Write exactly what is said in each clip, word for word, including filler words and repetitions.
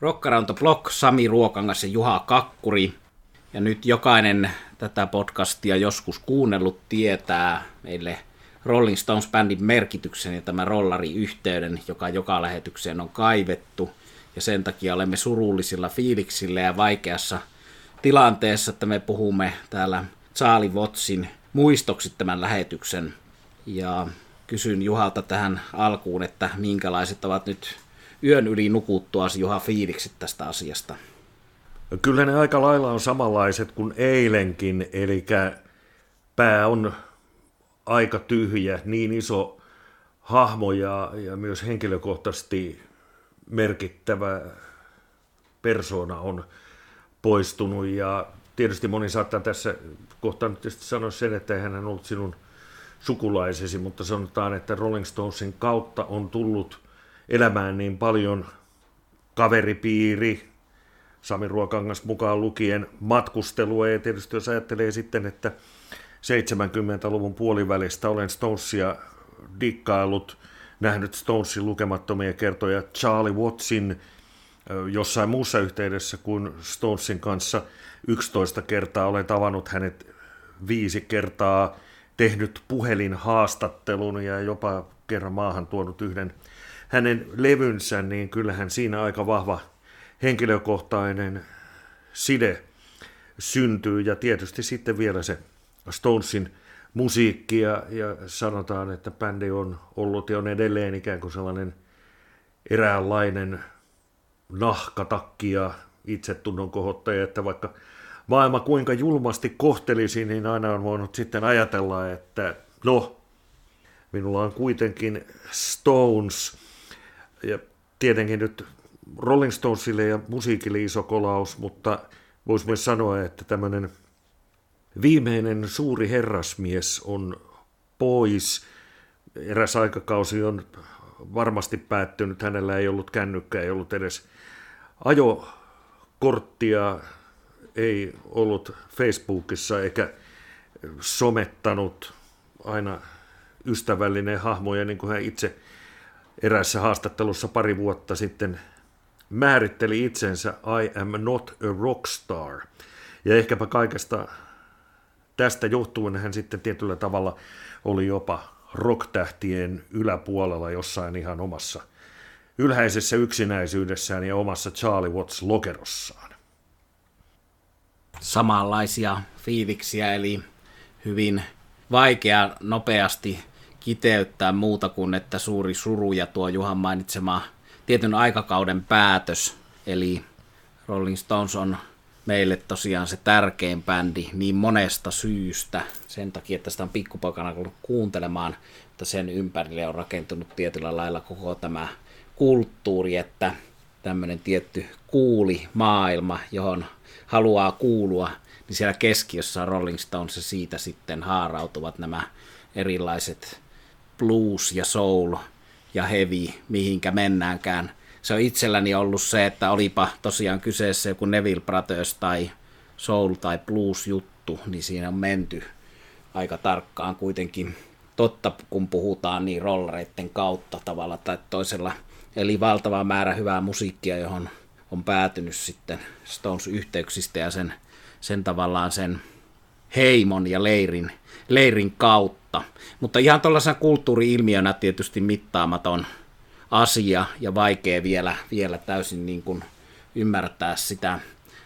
Rock Around the Block, Sami Ruokangas ja Juha Kakkuri. Ja nyt jokainen tätä podcastia joskus kuunnellut tietää meille Rolling Stones-bändin merkityksen ja tämän rollariyhteyden, joka joka lähetykseen on kaivettu. Ja sen takia olemme surullisilla fiiliksillä ja vaikeassa tilanteessa, että me puhumme täällä Charlie Wattsin muistoksi tämän lähetyksen. Ja kysyn Juhalta tähän alkuun, että minkälaiset ovat nyt yön yli nukuttuasi, Juha, fiilikset tästä asiasta? Kyllä ne aika lailla on samanlaiset kuin eilenkin, eli pää on aika tyhjä, niin iso hahmo ja, ja myös henkilökohtaisesti merkittävä persoona on poistunut. Ja tietysti moni saattaa tässä kohtaa nyt sanoa sen, että eihän hän ollut sinun sukulaisesi, mutta sanotaan, että Rolling Stonesin kautta on tullut elämään niin paljon kaveripiiri, Sami Ruokangas mukaan lukien, matkustelua, ja tietysti jos ajattelee sitten, että seitsemänkymmentäluvun puolivälistä olen Stonesia dikkaillut, nähnyt Stonesin lukemattomia kertoja, Charlie Wattsin jossain muussa yhteydessä kuin Stonesin kanssa yksitoista kertaa, olen tavannut hänet viisi kertaa, tehnyt puhelinhaastattelun ja jopa kerran maahan tuonut yhden hänen levynsä, niin kyllähän siinä aika vahva henkilökohtainen side syntyy. Ja tietysti sitten vielä se Stonesin musiikki ja, ja sanotaan, että bändi on ollut ja on edelleen ikään kuin sellainen eräänlainen nahkatakki ja itsetunnon kohottaja, että vaikka maailma kuinka julmasti kohtelisi, niin aina on voinut sitten ajatella, että no, minulla on kuitenkin Stones. Ja tietenkin nyt Rolling Stonesille ja musiikille iso kolaus, mutta voisi myös sanoa, että tämmöinen viimeinen suuri herrasmies on pois. Eräs aikakausi on varmasti päättynyt, hänellä ei ollut kännykkää, ei ollut edes ajokorttia, ei ollut Facebookissa eikä somettanut, aina ystävällinen hahmo, ja niin kuin hän itse eräässä haastattelussa pari vuotta sitten määritteli itsensä, I am not a rockstar. Ja ehkäpä kaikesta tästä johtuen hän sitten tietyllä tavalla oli jopa rocktähtien yläpuolella jossain ihan omassa ylhäisessä yksinäisyydessään ja omassa Charlie Watts-lokerossaan. Samanlaisia fiiliksiä, eli hyvin vaikea nopeasti kiteyttää muuta kuin, että suuri suru ja tuo Juhan mainitsema tietyn aikakauden päätös. Eli Rolling Stones on meille tosiaan se tärkein bändi niin monesta syystä. Sen takia, että sitä on pikkupoikana ollut kuuntelemaan, mutta sen ympärille on rakentunut tietyllä lailla koko tämä kulttuuri, että tämmöinen tietty kuuli maailma, johon haluaa kuulua, niin siellä keskiössä Rolling Stones, ja siitä sitten haarautuvat nämä erilaiset blues ja soul ja heavy, mihinkä mennäänkään. Se on itselläni ollut se, että olipa tosiaan kyseessä joku Neville Brothers tai soul tai blues juttu, niin siinä on menty aika tarkkaan kuitenkin totta, kun puhutaan niin rollareiden kautta tavalla tai toisella. Eli valtava määrä hyvää musiikkia, johon on päätynyt sitten Stones-yhteyksistä ja sen, sen tavallaan sen heimon ja leirin, leirin kautta. Mutta ihan tuollaisena kulttuuri-ilmiönä tietysti mittaamaton asia ja vaikea vielä, vielä täysin niin kuin ymmärtää sitä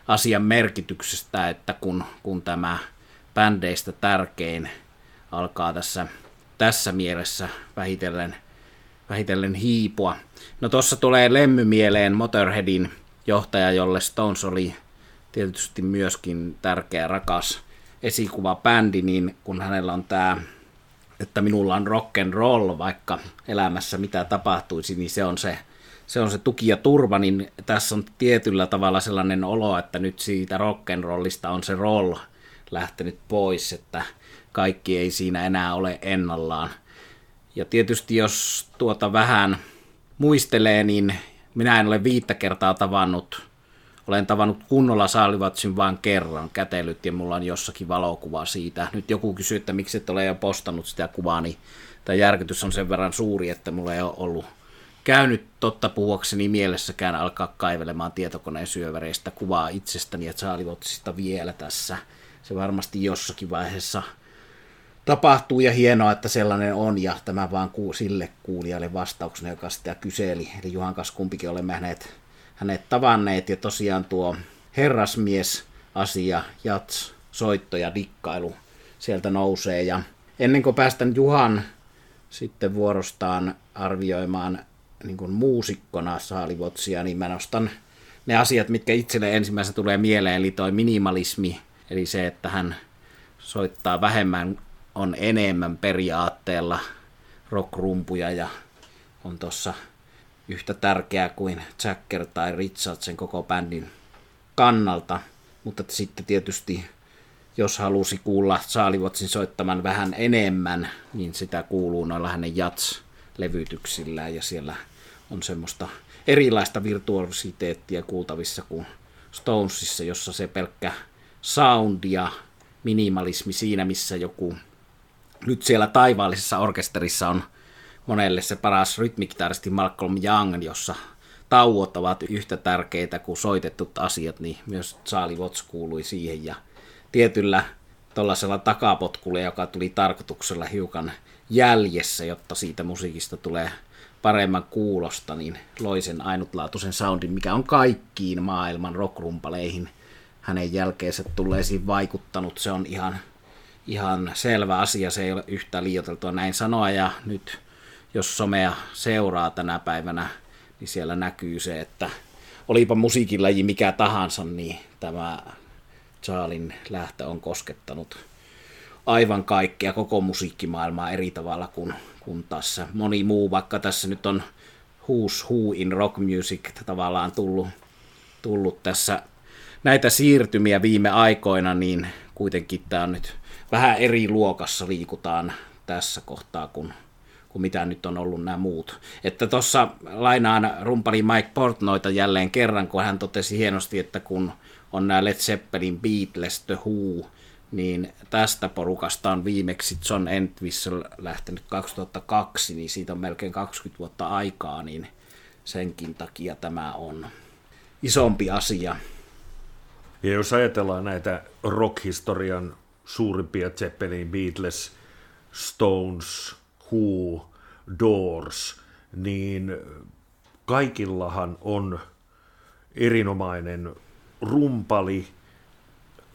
asian merkityksestä, että kun, kun tämä bändeistä tärkein alkaa tässä, tässä mielessä vähitellen, vähitellen hiipua. No tuossa tulee Lemmy mieleen, Motorheadin johtaja, jolle Stones oli tietysti myöskin tärkeä, rakas esikuvabändi, niin kun hänellä on tämä, että minulla on rock and roll, vaikka elämässä mitä tapahtuisi, niin se on se, se on se tuki ja turva, niin tässä on tietyllä tavalla sellainen olo, että nyt siitä rock and rollista on se roll lähtenyt pois, että kaikki ei siinä enää ole ennallaan. Ja tietysti jos tuota vähän muistelee, niin minä en ole viittä kertaa tavannut, olen tavannut kunnolla Charlie Wattsin vain kerran, kätelyt, ja mulla on jossakin valokuva siitä. Nyt joku kysyy, että miksi et ole jo postannut sitä kuvaa, niin tämä järkytys on sen verran suuri, että mulla ei ole ollut käynyt totta puhuakseni mielessäkään alkaa kaivelemaan tietokoneen syöväreistä kuvaa itsestäni ja Charlie Wattsista vielä tässä. Se varmasti jossakin vaiheessa tapahtuu ja hienoa, että sellainen on ja tämä vaan sille kuulijalle vastauksena, joka sitä kyseli. Eli Juhan kanssa kumpikin olemme hänet, hänet tavanneet ja tosiaan tuo herrasmies-asia, jats, soitto ja dikkailu sieltä nousee ja ennen kuin päästän Juhan sitten vuorostaan arvioimaan niin kuin muusikkona Charlie Wattsia, niin mä nostan ne asiat, mitkä itselle ensimmäisenä tulee mieleen, eli toi minimalismi, eli se, että hän soittaa vähemmän on enemmän periaatteella rockrumpuja ja on tuossa yhtä tärkeää kuin Jagger tai Richardsen koko bändin kannalta, mutta sitten tietysti jos halusi kuulla Charlie Wattsin soittaman vähän enemmän, niin sitä kuuluu noilla hänen jazz-levytyksillään ja siellä on semmoista erilaista virtuositeettia kuultavissa kuin Stonesissa, jossa se pelkkä sound ja minimalismi siinä, missä joku nyt siellä taivaallisessa orkesterissa on monelle se paras rytmikitaristi Malcolm Young, jossa tauot ovat yhtä tärkeitä kuin soitettut asiat, niin myös Charlie Watts kuului siihen ja tietyllä tuollaisella takapotkulla, joka tuli tarkoituksella hiukan jäljessä, jotta siitä musiikista tulee paremman kuulosta, niin loi sen ainutlaatuisen soundin, mikä on kaikkiin maailman rockrumpaleihin hänen jälkeensä tulleisiin vaikuttanut. Se on ihan, ihan selvä asia, se ei ole yhtään liioiteltua näin sanoa, ja nyt jos somea seuraa tänä päivänä, niin siellä näkyy se, että olipa musiikinlaji mikä tahansa, niin tämä Charlien lähtö on koskettanut aivan kaikkea koko musiikkimaailmaa eri tavalla kuin, kuin tässä moni muu, vaikka tässä nyt on Who's Who in Rock Music tavallaan tullut, tullut tässä näitä siirtymiä viime aikoina, niin kuitenkin tämä on nyt vähän eri luokassa liikutaan tässä kohtaa kuin, kuin mitä nyt on ollut nämä muut. Että tuossa lainaan rumpali Mike Portnoyta jälleen kerran, kun hän totesi hienosti, että kun on nämä Led Zeppelin, Beatles, The Who, niin tästä porukasta on viimeksi John Entwistle lähtenyt kaksituhattakaksi, niin siitä on melkein kaksikymmentä vuotta aikaa, niin senkin takia tämä on isompi asia. Ja jos ajatellaan näitä rockhistorian suurimpia Zeppelin, Beatles, Stones, Who, Doors, niin kaikillahan on erinomainen rumpali.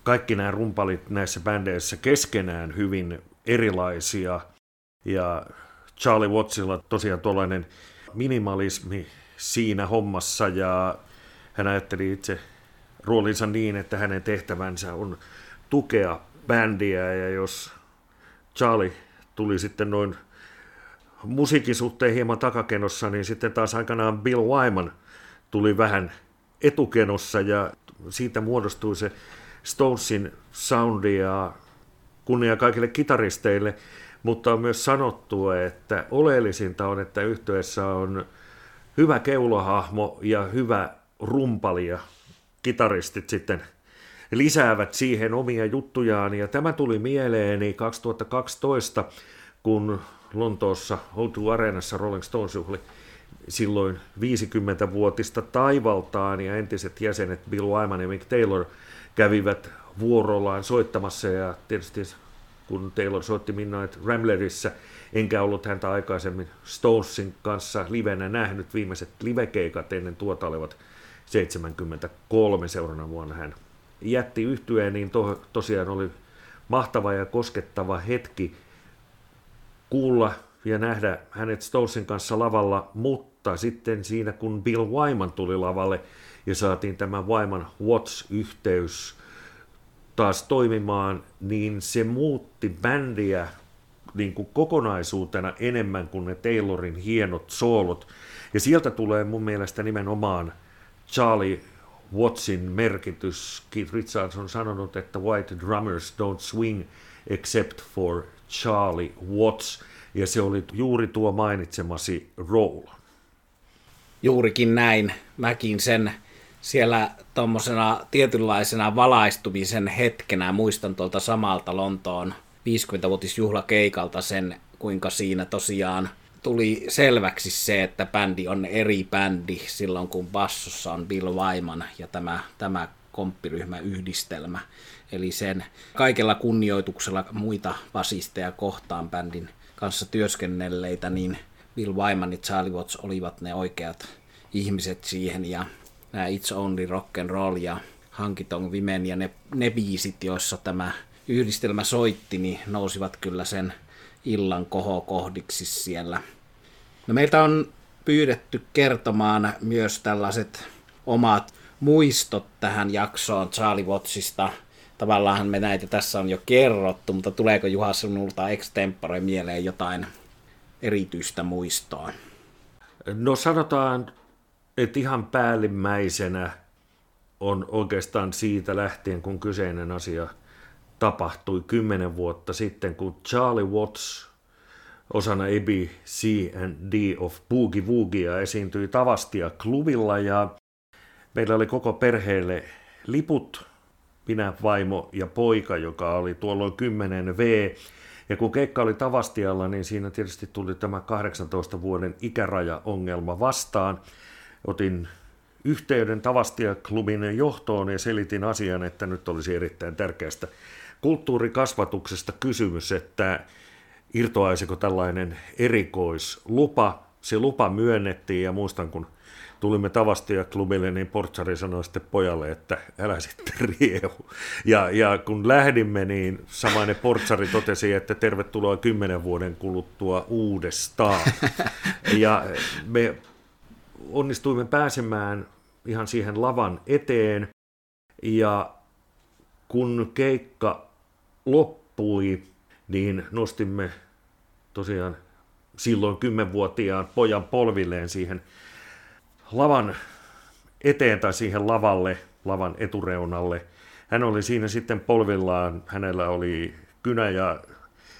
Kaikki nämä rumpalit näissä bändeissä keskenään hyvin erilaisia. Ja Charlie Wattsilla tosiaan tuollainen minimalismi siinä hommassa. Ja hän ajatteli itse roolinsa niin, että hänen tehtävänsä on tukea bändiä. Ja jos Charlie tuli sitten noin musiikin suhteen hieman takakenossa, niin sitten taas aikanaan Bill Wyman tuli vähän etukenossa ja siitä muodostui se Stonesin soundi ja kunnia kaikille kitaristeille, mutta on myös sanottu, että oleellisinta on, että yhtyeessä on hyvä keulahahmo ja hyvä rumpali ja kitaristit sitten lisäävät siihen omia juttujaan ja tämä tuli mieleeni kaksituhattakaksitoista, kun Lontoossa O two Areenassa Rolling Stones juhli silloin viisikymmentävuotista taivaltaan ja entiset jäsenet Bill Wyman ja Mick Taylor kävivät vuorollaan soittamassa ja tietysti kun Taylor soitti Midnight Ramblerissa, enkä ollut häntä aikaisemmin Stonesin kanssa livenä nähnyt, viimeiset livekeikat ennen tuota olevat seitsemänkymmentäkolme seurana vuonna hän jätti yhtyeen, niin to, tosiaan oli mahtava ja koskettava hetki kuulla ja nähdä hänet Stonesin kanssa lavalla, mutta sitten siinä kun Bill Wyman tuli lavalle ja saatiin tämä Wyman-Watts-yhteys taas toimimaan, niin se muutti bändiä niin kuin kokonaisuutena enemmän kuin ne Taylorin hienot soolot. Ja sieltä tulee mun mielestä nimenomaan Charlie Wattsin merkitys. Keith Richards on sanonut, että white drummers don't swing except for Charlie Watts. Ja se oli juuri tuo mainitsemasi role. Juurikin näin. Mäkin sen siellä tuommoisena tietynlaisena valaistumisen hetkenä muistan tuolta samalta Lontoon viisikymmentävuotisjuhlakeikalta sen, kuinka siinä tosiaan tuli selväksi se, että bändi on eri bändi silloin, kun bassossa on Bill Wyman ja tämä, tämä komppiryhmäyhdistelmä. Eli sen kaikella kunnioituksella muita basisteja kohtaan bändin kanssa työskennelleitä, niin Bill Wyman ja Charlie Watts olivat ne oikeat ihmiset siihen, ja nämä It's Only Rock and Roll ja Honky Tonk Women ja ne, ne biisit, joissa tämä yhdistelmä soitti, niin nousivat kyllä sen illan kohokohdiksi siellä. No meiltä on pyydetty kertomaan myös tällaiset omat muistot tähän jaksoon Charlie Wattsista. Tavallaan me näitä tässä on jo kerrottu, mutta tuleeko Juha sinulta extempore mieleen jotain erityistä muistoa? No sanotaan, että ihan päällimmäisenä on oikeastaan siitä lähtien, kun kyseinen asia tapahtui kymmenen vuotta sitten, kun Charlie Watts osana A B C and D of Boogie Woogiea esiintyi Tavastia klubilla ja meillä oli koko perheelle liput, minä, vaimo ja poika, joka oli tuolloin kymmenen vuotta. Ja kun keikka oli Tavastialla, niin siinä tietysti tuli tämä kahdeksantoista vuoden ikärajaongelma vastaan. Otin yhteyden Tavastia-klubin johtoon ja selitin asian, että nyt olisi erittäin tärkeästä kulttuurikasvatuksesta kysymys, että irtoaisiko tällainen erikoislupa. Se lupa myönnettiin ja muistan, kun tulimme Tavastia-klubille, niin portsari sanoi sitten pojalle, että älä sitten riehu. Ja, ja kun lähdimme, niin samainen portsari totesi, että tervetuloa kymmenen vuoden kuluttua uudestaan. Ja me onnistuimme pääsemään ihan siihen lavan eteen. Ja kun keikka loppui, niin nostimme tosiaan silloin kymmenvuotiaan pojan polvilleen siihen lavan eteen tai siihen lavalle, lavan etureunalle. Hän oli siinä sitten polvillaan, hänellä oli kynä ja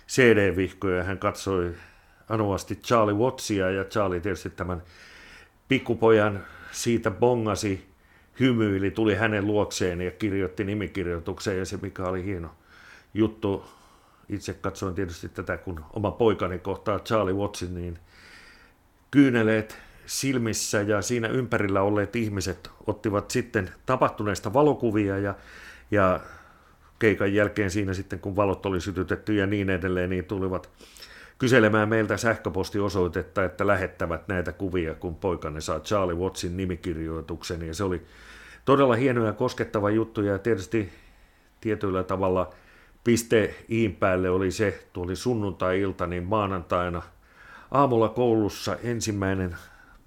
C D-vihkoja ja hän katsoi anuasti Charlie Wattsia ja Charlie tietysti tämän pikkupojan siitä bongasi, hymyili, tuli hänen luokseen ja kirjoitti nimikirjoitukseen ja se mikä oli hieno juttu, itse katsoin tietysti tätä, kun oma poikani kohtaa Charlie Wattsin, niin kyyneleet silmissä ja siinä ympärillä olleet ihmiset ottivat sitten tapahtuneista valokuvia ja, ja keikan jälkeen siinä sitten, kun valot oli sytytetty ja niin edelleen, niin tulivat kyselemään meiltä sähköpostiosoitetta, että lähettävät näitä kuvia, kun poikanne saa Charlie Wattsin nimikirjoituksen ja se oli todella hieno ja koskettava juttu ja tietysti tietyllä tavalla piste iin päälle oli se, tuoli sunnuntai-ilta, niin maanantaina aamulla koulussa ensimmäinen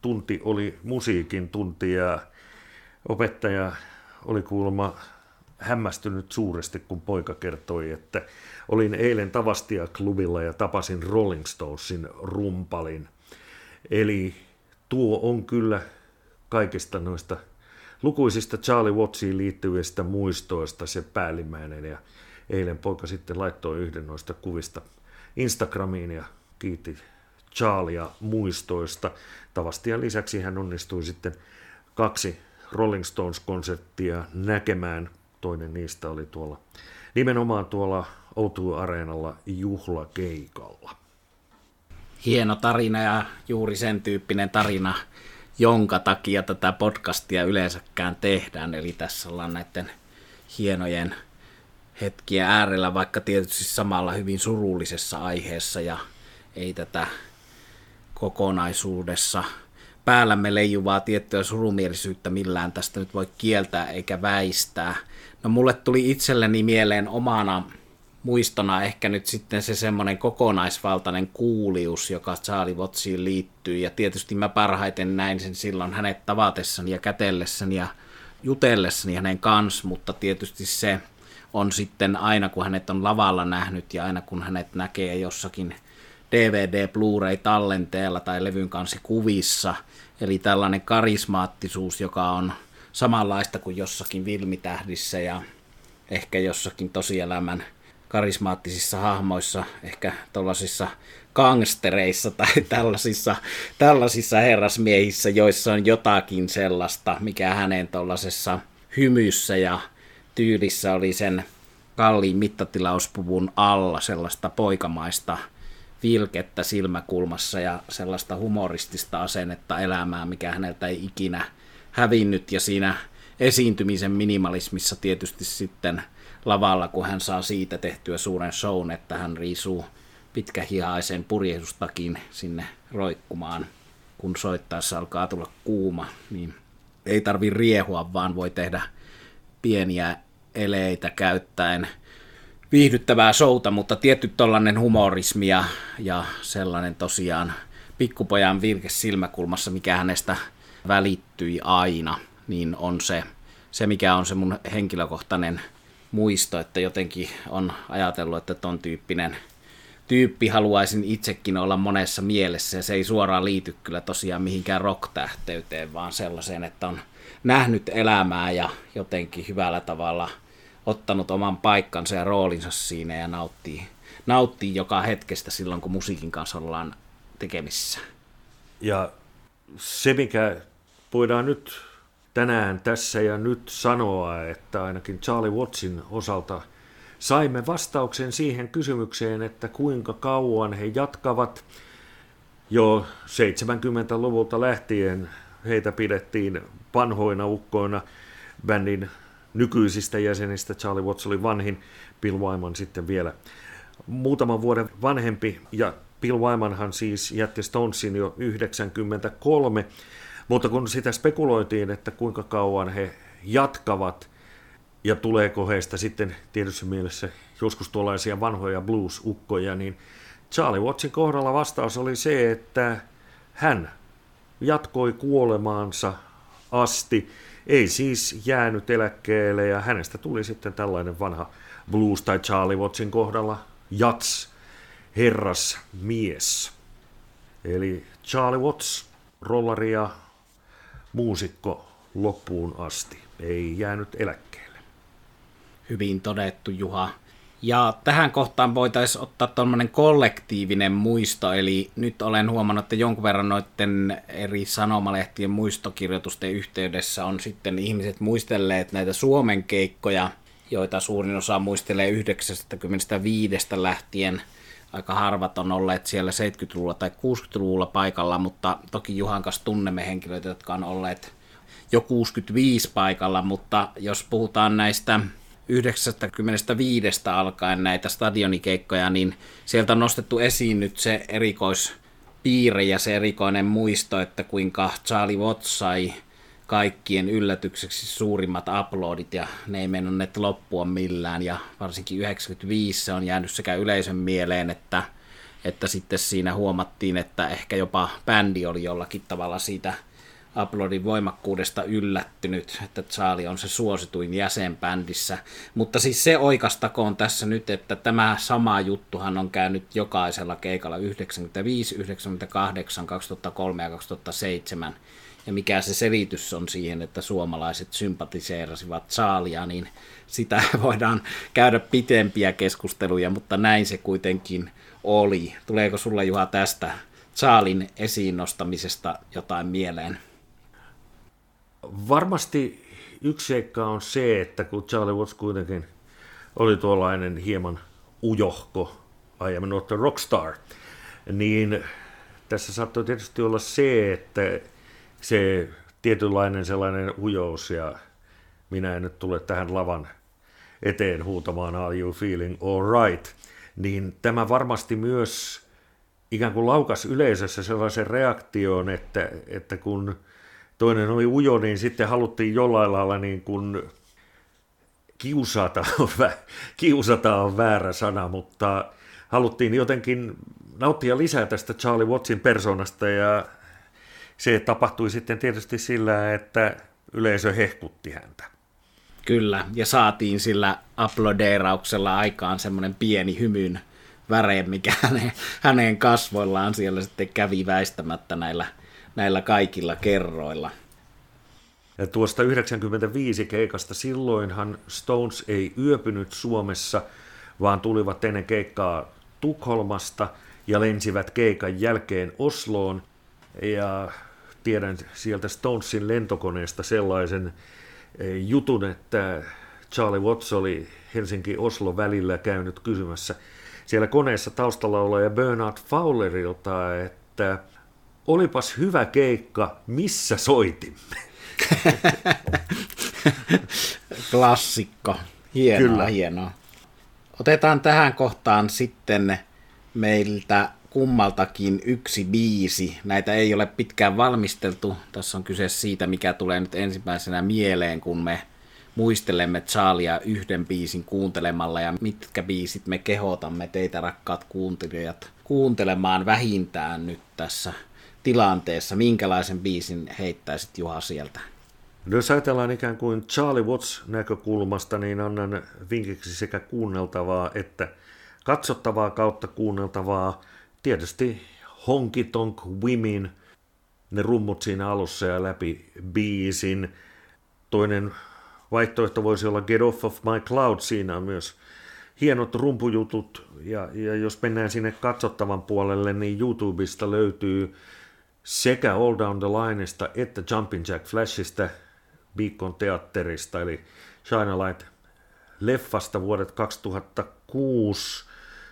tunti oli musiikin tunti ja opettaja oli kuulemma hämmästynyt suuresti, kun poika kertoi, että olin eilen Tavastia-klubilla ja tapasin Rolling Stonesin rumpalin. Eli tuo on kyllä kaikista noista lukuisista Charlie Wattsiin liittyvistä muistoista se päällimmäinen ja eilen poika sitten laittoi yhden noista kuvista Instagramiin ja kiitti Charliea muistoista. Tavastian lisäksi hän onnistui sitten kaksi Rolling Stones-konserttia näkemään. Toinen niistä oli tuolla nimenomaan tuolla O two-areenalla juhlakeikalla. Hieno tarina ja juuri sen tyyppinen tarina, jonka takia tätä podcastia yleensäkään tehdään. Eli tässä ollaan näiden hienojen hetkiä äärellä, vaikka tietysti samalla hyvin surullisessa aiheessa ja ei tätä kokonaisuudessa päällämme leijuvaa tiettyä surumielisyyttä millään tästä nyt voi kieltää eikä väistää. No mulle tuli itselleni mieleen omana muistona ehkä nyt sitten se semmoinen kokonaisvaltainen kuulius, joka Charlie Wattsiin liittyy ja tietysti mä parhaiten näin sen silloin hänet tavatessani ja kätellessäni ja jutellessani hänen kanssa, mutta tietysti se on sitten aina kun hänet on lavalla nähnyt ja aina kun hänet näkee jossakin D V D, Blu-ray-tallenteella tai levyn kansi kuvissa, eli tällainen karismaattisuus, joka on samanlaista kuin jossakin filmitähdissä ja ehkä jossakin tosielämän karismaattisissa hahmoissa, ehkä tuollaisissa gangstereissa tai tällaisissa, tällaisissa herrasmiehissä, joissa on jotakin sellaista, mikä hänen tuollaisessa hymyssä ja tyylissä oli sen kalliin mittatilauspuvun alla sellaista poikamaista vilkettä silmäkulmassa ja sellaista humoristista asennetta elämää, mikä häneltä ei ikinä hävinnyt, ja siinä esiintymisen minimalismissa tietysti sitten lavalla, kun hän saa siitä tehtyä suuren shown, että hän riisuu pitkähihaisen purjehdustakin sinne roikkumaan, kun soittaessa alkaa tulla kuuma, niin ei tarvi riehua, vaan voi tehdä pieniä eleitä käyttäen viihdyttävää showta, mutta tietty tollainen humorismi ja, ja sellainen tosiaan pikkupojan vilke silmäkulmassa, mikä hänestä välittyi aina, niin on se, se mikä on se mun henkilökohtainen muisto, että jotenkin on ajatellut, että ton tyyppinen tyyppi haluaisin itsekin olla monessa mielessä, ja se ei suoraan liity kyllä tosiaan mihinkään rock-tähteyteen, vaan sellaiseen, että on nähnyt elämää ja jotenkin hyvällä tavalla ottanut oman paikkansa ja roolinsa siinä ja nauttii, nauttii joka hetkestä silloin, kun musiikin kanssa ollaan tekemissä. Ja se, mikä voidaan nyt tänään tässä ja nyt sanoa, että ainakin Charlie Wattsin osalta saimme vastauksen siihen kysymykseen, että kuinka kauan he jatkavat. Jo seitsemänkymmentäluvulta lähtien heitä pidettiin vanhoina ukkoina. Bändin nykyisistä jäsenistä Charlie Watts oli vanhin, Bill Wyman sitten vielä muutaman vuoden vanhempi. Ja Bill Wymanhan siis jätti Stonesin jo yhdeksänkymmentäkolme, mutta kun sitä spekuloitiin, että kuinka kauan he jatkavat, ja tuleeko heistä sitten tietyssä mielessä joskus tuollaisia vanhoja blues-ukkoja, niin Charlie Wattsin kohdalla vastaus oli se, että hän jatkoi kuolemaansa asti, ei siis jäänyt eläkkeelle, ja hänestä tuli sitten tällainen vanha blues- tai Charlie Wattsin kohdalla jats-herrasmies. Eli Charlie Watts, rollari ja muusikko loppuun asti, ei jäänyt eläkkeelle. Hyvin todettu, Juha. Ja tähän kohtaan voitaisiin ottaa tuommoinen kollektiivinen muisto, eli nyt olen huomannut, että jonkun verran noiden eri sanomalehtien muistokirjoitusten yhteydessä on sitten ihmiset muistelleet näitä Suomen keikkoja, joita suurin osa muistelee yhdeksänkymmentäviisi lähtien. Aika harvat on olleet siellä seitsemänkymmentäluvulla tai kuusikymmentäluvulla paikalla, mutta toki Juhan kanssa tunnemme henkilöitä, jotka on olleet jo kuusikymmentäviisi paikalla, mutta jos puhutaan näistä yhdeksänkymmentäviisi alkaen näitä stadionikeikkoja, niin sieltä on nostettu esiin nyt se erikoispiirre ja se erikoinen muisto, että kuinka Charlie Watts sai kaikkien yllätykseksi suurimmat aplodit, ja ne ei mennyt loppua millään, ja varsinkin yhdeksänkymmentäviisi se on jäänyt sekä yleisön mieleen, että, että sitten siinä huomattiin, että ehkä jopa bändi oli jollakin tavalla siitä aplodin voimakkuudesta yllättynyt, että Charlie on se suosituin jäsen bändissä. Mutta siis se oikastakoon tässä nyt, että tämä sama juttuhan on käynyt jokaisella keikalla yhdeksänkymmentäviisi, yhdeksänkymmentäkahdeksan, kaksituhattakolme ja kaksituhattaseitsemän. Ja mikä se selitys on siihen, että suomalaiset sympatiseerasivat Charliea, niin sitä voidaan käydä pitempiä keskusteluja, mutta näin se kuitenkin oli. Tuleeko sulla, Juha, tästä Charlien esiin nostamisesta jotain mieleen? Varmasti yksi seikka on se, että kun Charlie Watts kuitenkin oli tuollainen hieman ujohko, I am not a rockstar, niin tässä saattoi tietysti olla se, että se tietynlainen sellainen ujous ja minä en nyt tule tähän lavan eteen huutamaan are you feeling all right, niin tämä varmasti myös ikään kuin laukas yleisössä sellaisen reaktion, että, että kun toinen oli ujo, niin sitten haluttiin jollain lailla niin kuin kiusata, kiusata on väärä sana, mutta haluttiin jotenkin nauttia lisää tästä Charlie Wattsin persoonasta, ja se tapahtui sitten tietysti sillä, että yleisö hehkutti häntä. Kyllä, ja saatiin sillä aplodeerauksella aikaan semmoinen pieni hymyn väre, mikä hänen kasvoillaan siellä sitten kävi väistämättä näillä näillä kaikilla kerroilla. Ja tuosta yhdeksänkymmentäviisi keikasta silloinhan Stones ei yöpynyt Suomessa, vaan tulivat ennen keikkaa Tukholmasta ja lensivät keikan jälkeen Osloon. Ja tiedän sieltä Stonesin lentokoneesta sellaisen jutun, että Charlie Watts oli Helsinki-Oslo välillä käynyt kysymässä siellä koneessa taustalaulaja Bernard Fowlerilta, että olipas hyvä keikka, missä soitimme. Klassikko. Hienoa, Kyllä. hienoa. Otetaan tähän kohtaan sitten meiltä kummaltakin yksi biisi. Näitä ei ole pitkään valmisteltu. Tässä on kyse siitä, mikä tulee nyt ensimmäisenä mieleen, kun me muistelemme Charliea yhden biisin kuuntelemalla ja mitkä biisit me kehotamme teitä, rakkaat kuuntelijat, kuuntelemaan vähintään nyt tässä tilanteessa. Minkälaisen biisin heittäisit, Juha, sieltä? No, jos ajatellaan ikään kuin Charlie Watts-näkökulmasta, niin annan vinkiksi sekä kuunneltavaa että katsottavaa kautta kuunneltavaa. Tietysti Honky Tonk Women, ne rummut siinä alussa ja läpi biisin. Toinen vaihtoehto voisi olla Get Off Of My Cloud, siinä on myös hienot rumpujutut. Ja, ja jos mennään sinne katsottavan puolelle, niin YouTubesta löytyy sekä All Down the Lineista että Jumpin' Jack Flashista, Beacon teatterista, eli Shine a Light -leffasta vuodet kaksituhattakuusi.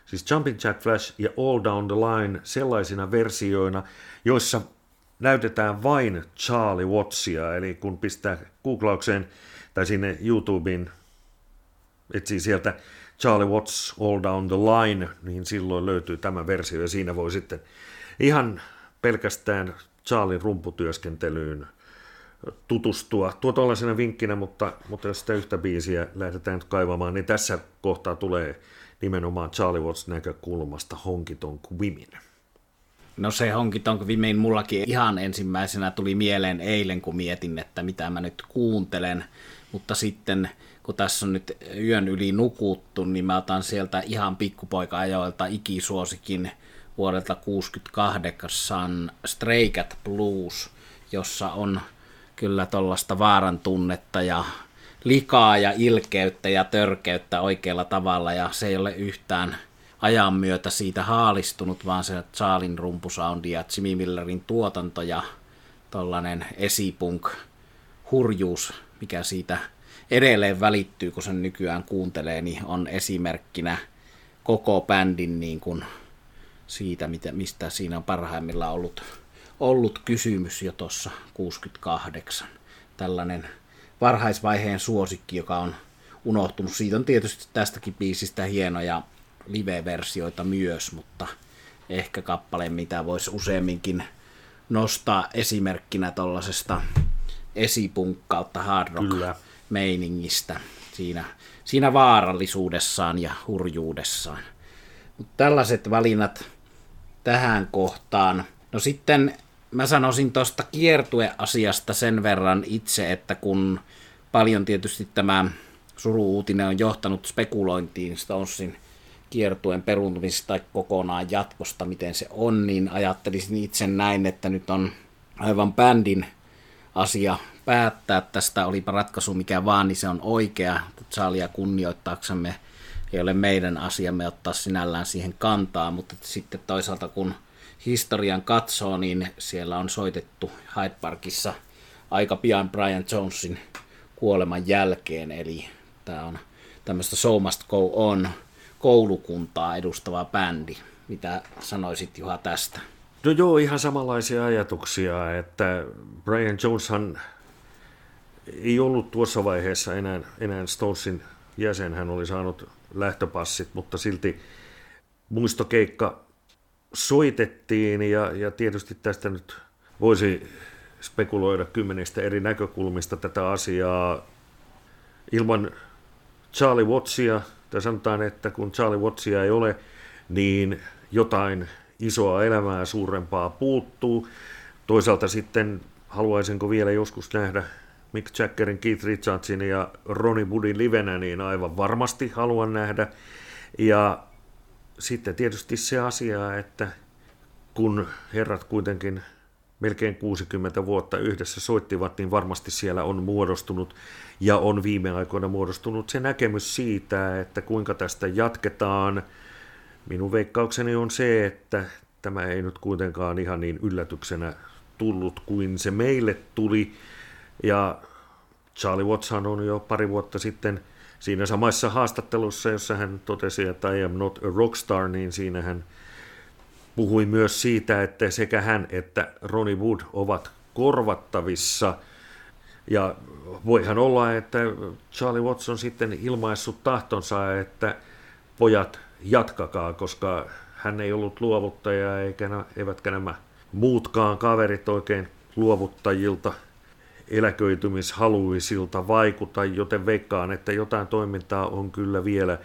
Siis Jumpin' Jack Flash ja All Down the Line sellaisina versioina, joissa näytetään vain Charlie Wattsia, eli kun pistää googlaukseen tai sinne YouTubeen, etsii sieltä Charlie Watts All Down the Line, niin silloin löytyy tämä versio ja siinä voi sitten ihan pelkästään Charlien rumputyöskentelyyn tutustua. Tuo tuollaisena vinkkinä, mutta, mutta jos sitä yhtä biisiä lähdetään nyt kaivamaan, niin tässä kohtaa tulee nimenomaan Charlie Watts näkökulmasta Honky Tonk Women. No, se Honky Tonk Women mullakin ihan ensimmäisenä tuli mieleen eilen, kun mietin, että mitä mä nyt kuuntelen. Mutta sitten, kun tässä on nyt yön yli nukuttu, niin mä otan sieltä ihan pikkupoika-ajoilta ikisuosikin vuodelta kuusikymmentäkahdeksan Stray Cat Blues, jossa on kyllä tollaista vaaran tunnetta ja likaa ja ilkeyttä ja törkeyttä oikealla tavalla, ja se ei ole yhtään ajan myötä siitä haalistunut, vaan se Charlien rumpusoundi ja Jimmy Millerin tuotanto ja tollainen esipunk-hurjuus, mikä siitä edelleen välittyy, kun sen nykyään kuuntelee, niin on esimerkkinä koko bändin niin kuin siitä, mistä siinä on parhaimmillaan ollut, ollut kysymys jo tuossa kuusikymmentäkahdeksan. Tällainen varhaisvaiheen suosikki, joka on unohtunut. Siitä on tietysti tästäkin biisistä hienoja live-versioita myös, mutta ehkä kappale, mitä voisi useamminkin nostaa esimerkkinä tuollaisesta esipunkkautta hard rock-meiningistä siinä, siinä vaarallisuudessaan ja hurjuudessaan. Mut tällaiset valinnat tähän kohtaan. No sitten mä sanoisin tuosta kiertueasiasta sen verran itse, että kun paljon tietysti tämä suru-uutinen on johtanut spekulointiin Stonesin kiertueen peruuntumisesta tai kokonaan jatkosta, miten se on, niin ajattelisin itse näin, että nyt on aivan bändin asia päättää tästä, olipa ratkaisu mikä vaan, niin se on oikea. Charliea kunnioittaaksemme ei ole meidän asiamme ottaa sinällään siihen kantaa, mutta sitten toisaalta kun historian katsoo, niin siellä on soitettu Hyde Parkissa aika pian Brian Jonesin kuoleman jälkeen, eli tämä on tämmöistä So Must Go On -koulukuntaa edustava bändi. Mitä sanoisit, Juha, tästä? No joo, ihan samanlaisia ajatuksia, että Brian Joneshan ei ollut tuossa vaiheessa enää, enää Stonesin jäsen, hän oli saanut lähtöpassit, mutta silti muistokeikka soitettiin, ja, ja tietysti tästä nyt voisi spekuloida kymmenestä eri näkökulmista tätä asiaa. Ilman Charlie Wattsia, tai sanotaan, että kun Charlie Wattsia ei ole, niin jotain isoa elämää suurempaa puuttuu. Toisaalta sitten haluaisinko vielä joskus nähdä Mick Jaggerin, Keith Richardsin ja Ronnie Woodin livenä, niin aivan varmasti haluan nähdä. Ja sitten tietysti se asia, että kun herrat kuitenkin melkein kuusikymmentä vuotta yhdessä soittivat, niin varmasti siellä on muodostunut ja on viime aikoina muodostunut se näkemys siitä, että kuinka tästä jatketaan. Minun veikkaukseni on se, että tämä ei nyt kuitenkaan ihan niin yllätyksenä tullut kuin se meille tuli. Ja Charlie Watts on jo pari vuotta sitten Siinä samassa haastattelussa, jossa hän totesi, että I am not a rockstar, niin siinä hän puhui myös siitä, että sekä hän että Ronnie Wood ovat korvattavissa. Ja voihan olla, että Charlie Watts on sitten ilmaissut tahtonsa, että pojat jatkakaa, koska hän ei ollut luovuttaja, eikä, eivätkä nämä muutkaan kaverit oikein luovuttajilta eläköitymishaluisilta vaikuta, joten veikkaan, että jotain toimintaa on kyllä vielä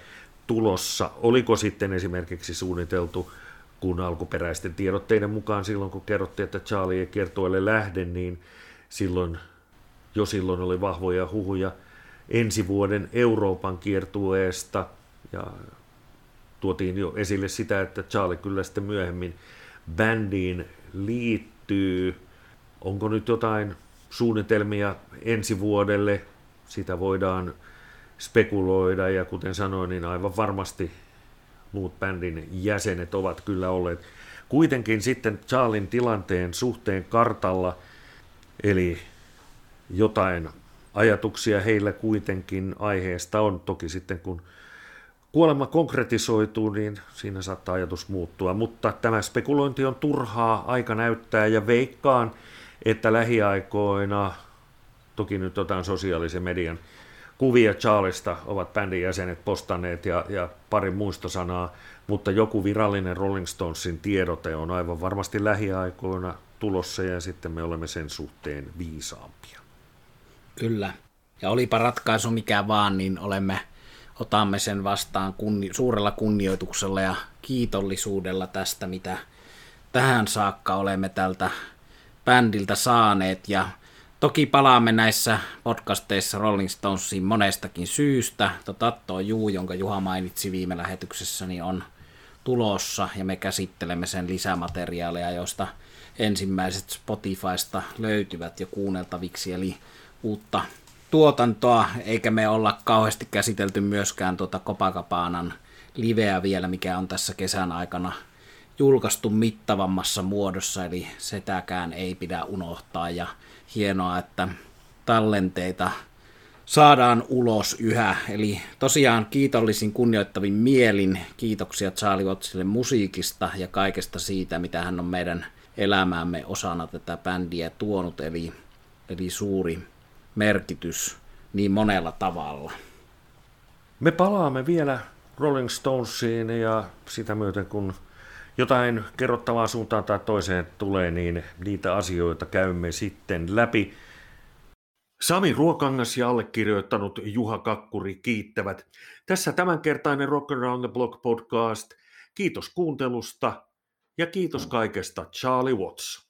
tulossa. Oliko sitten esimerkiksi suunniteltu, kun alkuperäisten tiedotteiden mukaan silloin, kun kerrottiin, että Charlie ei kertoille lähde, niin silloin, jo silloin oli vahvoja huhuja ensi vuoden Euroopan kiertueesta, ja tuotiin jo esille sitä, että Charlie kyllä sitten myöhemmin bändiin liittyy. Onko nyt jotain suunnitelmia ensi vuodelle? Sitä voidaan spekuloida, ja kuten sanoin, niin aivan varmasti muut bändin jäsenet ovat kyllä olleet kuitenkin sitten Charlien tilanteen suhteen kartalla, eli jotain ajatuksia heillä kuitenkin aiheesta on. Toki sitten kun kuolema konkretisoituu, niin siinä saattaa ajatus muuttua, mutta tämä spekulointi on turhaa, aika näyttää, ja veikkaan, että lähiaikoina, toki nyt otan sosiaalisen median kuvia Charlesta, ovat bändin jäsenet postanneet ja, ja pari muistosanaa, mutta joku virallinen Rolling Stonesin tiedote on aivan varmasti lähiaikoina tulossa, ja sitten me olemme sen suhteen viisaampia. Kyllä, ja olipa ratkaisu mikä vaan, niin olemme otamme sen vastaan kunni, suurella kunnioituksella ja kiitollisuudella tästä, mitä tähän saakka olemme tältä bändiltä saaneet. Ja toki palaamme näissä podcasteissa Rolling Stonesiin monestakin syystä. Tatto Juu, jonka Juha mainitsi viime lähetyksessä, niin on tulossa, ja me käsittelemme sen lisämateriaaleja, joista ensimmäiset Spotifysta löytyvät jo kuunneltaviksi, eli uutta tuotantoa, eikä me olla kauheasti käsitelty myöskään tuota Copacabaanan liveä vielä, mikä on tässä kesän aikana julkaistu mittavammassa muodossa, eli sitäkään ei pidä unohtaa, ja hienoa, että tallenteita saadaan ulos yhä. Eli tosiaan kiitollisin, kunnioittavin mielin kiitoksia Charlie Wattsille musiikista ja kaikesta siitä, mitä hän on meidän elämäämme osana tätä bändiä tuonut, eli, eli suuri merkitys niin monella tavalla. Me palaamme vielä Rolling Stonesiin, ja sitä myöten kun jotain kerrottavaa suuntaan tai toiseen tulee, niin niitä asioita käymme sitten läpi. Sami Ruokangas ja allekirjoittanut Juha Kakkuri kiittävät. Tässä tämänkertainen Rock Around the Block podcast. Kiitos kuuntelusta ja kiitos kaikesta, Charlie Watts.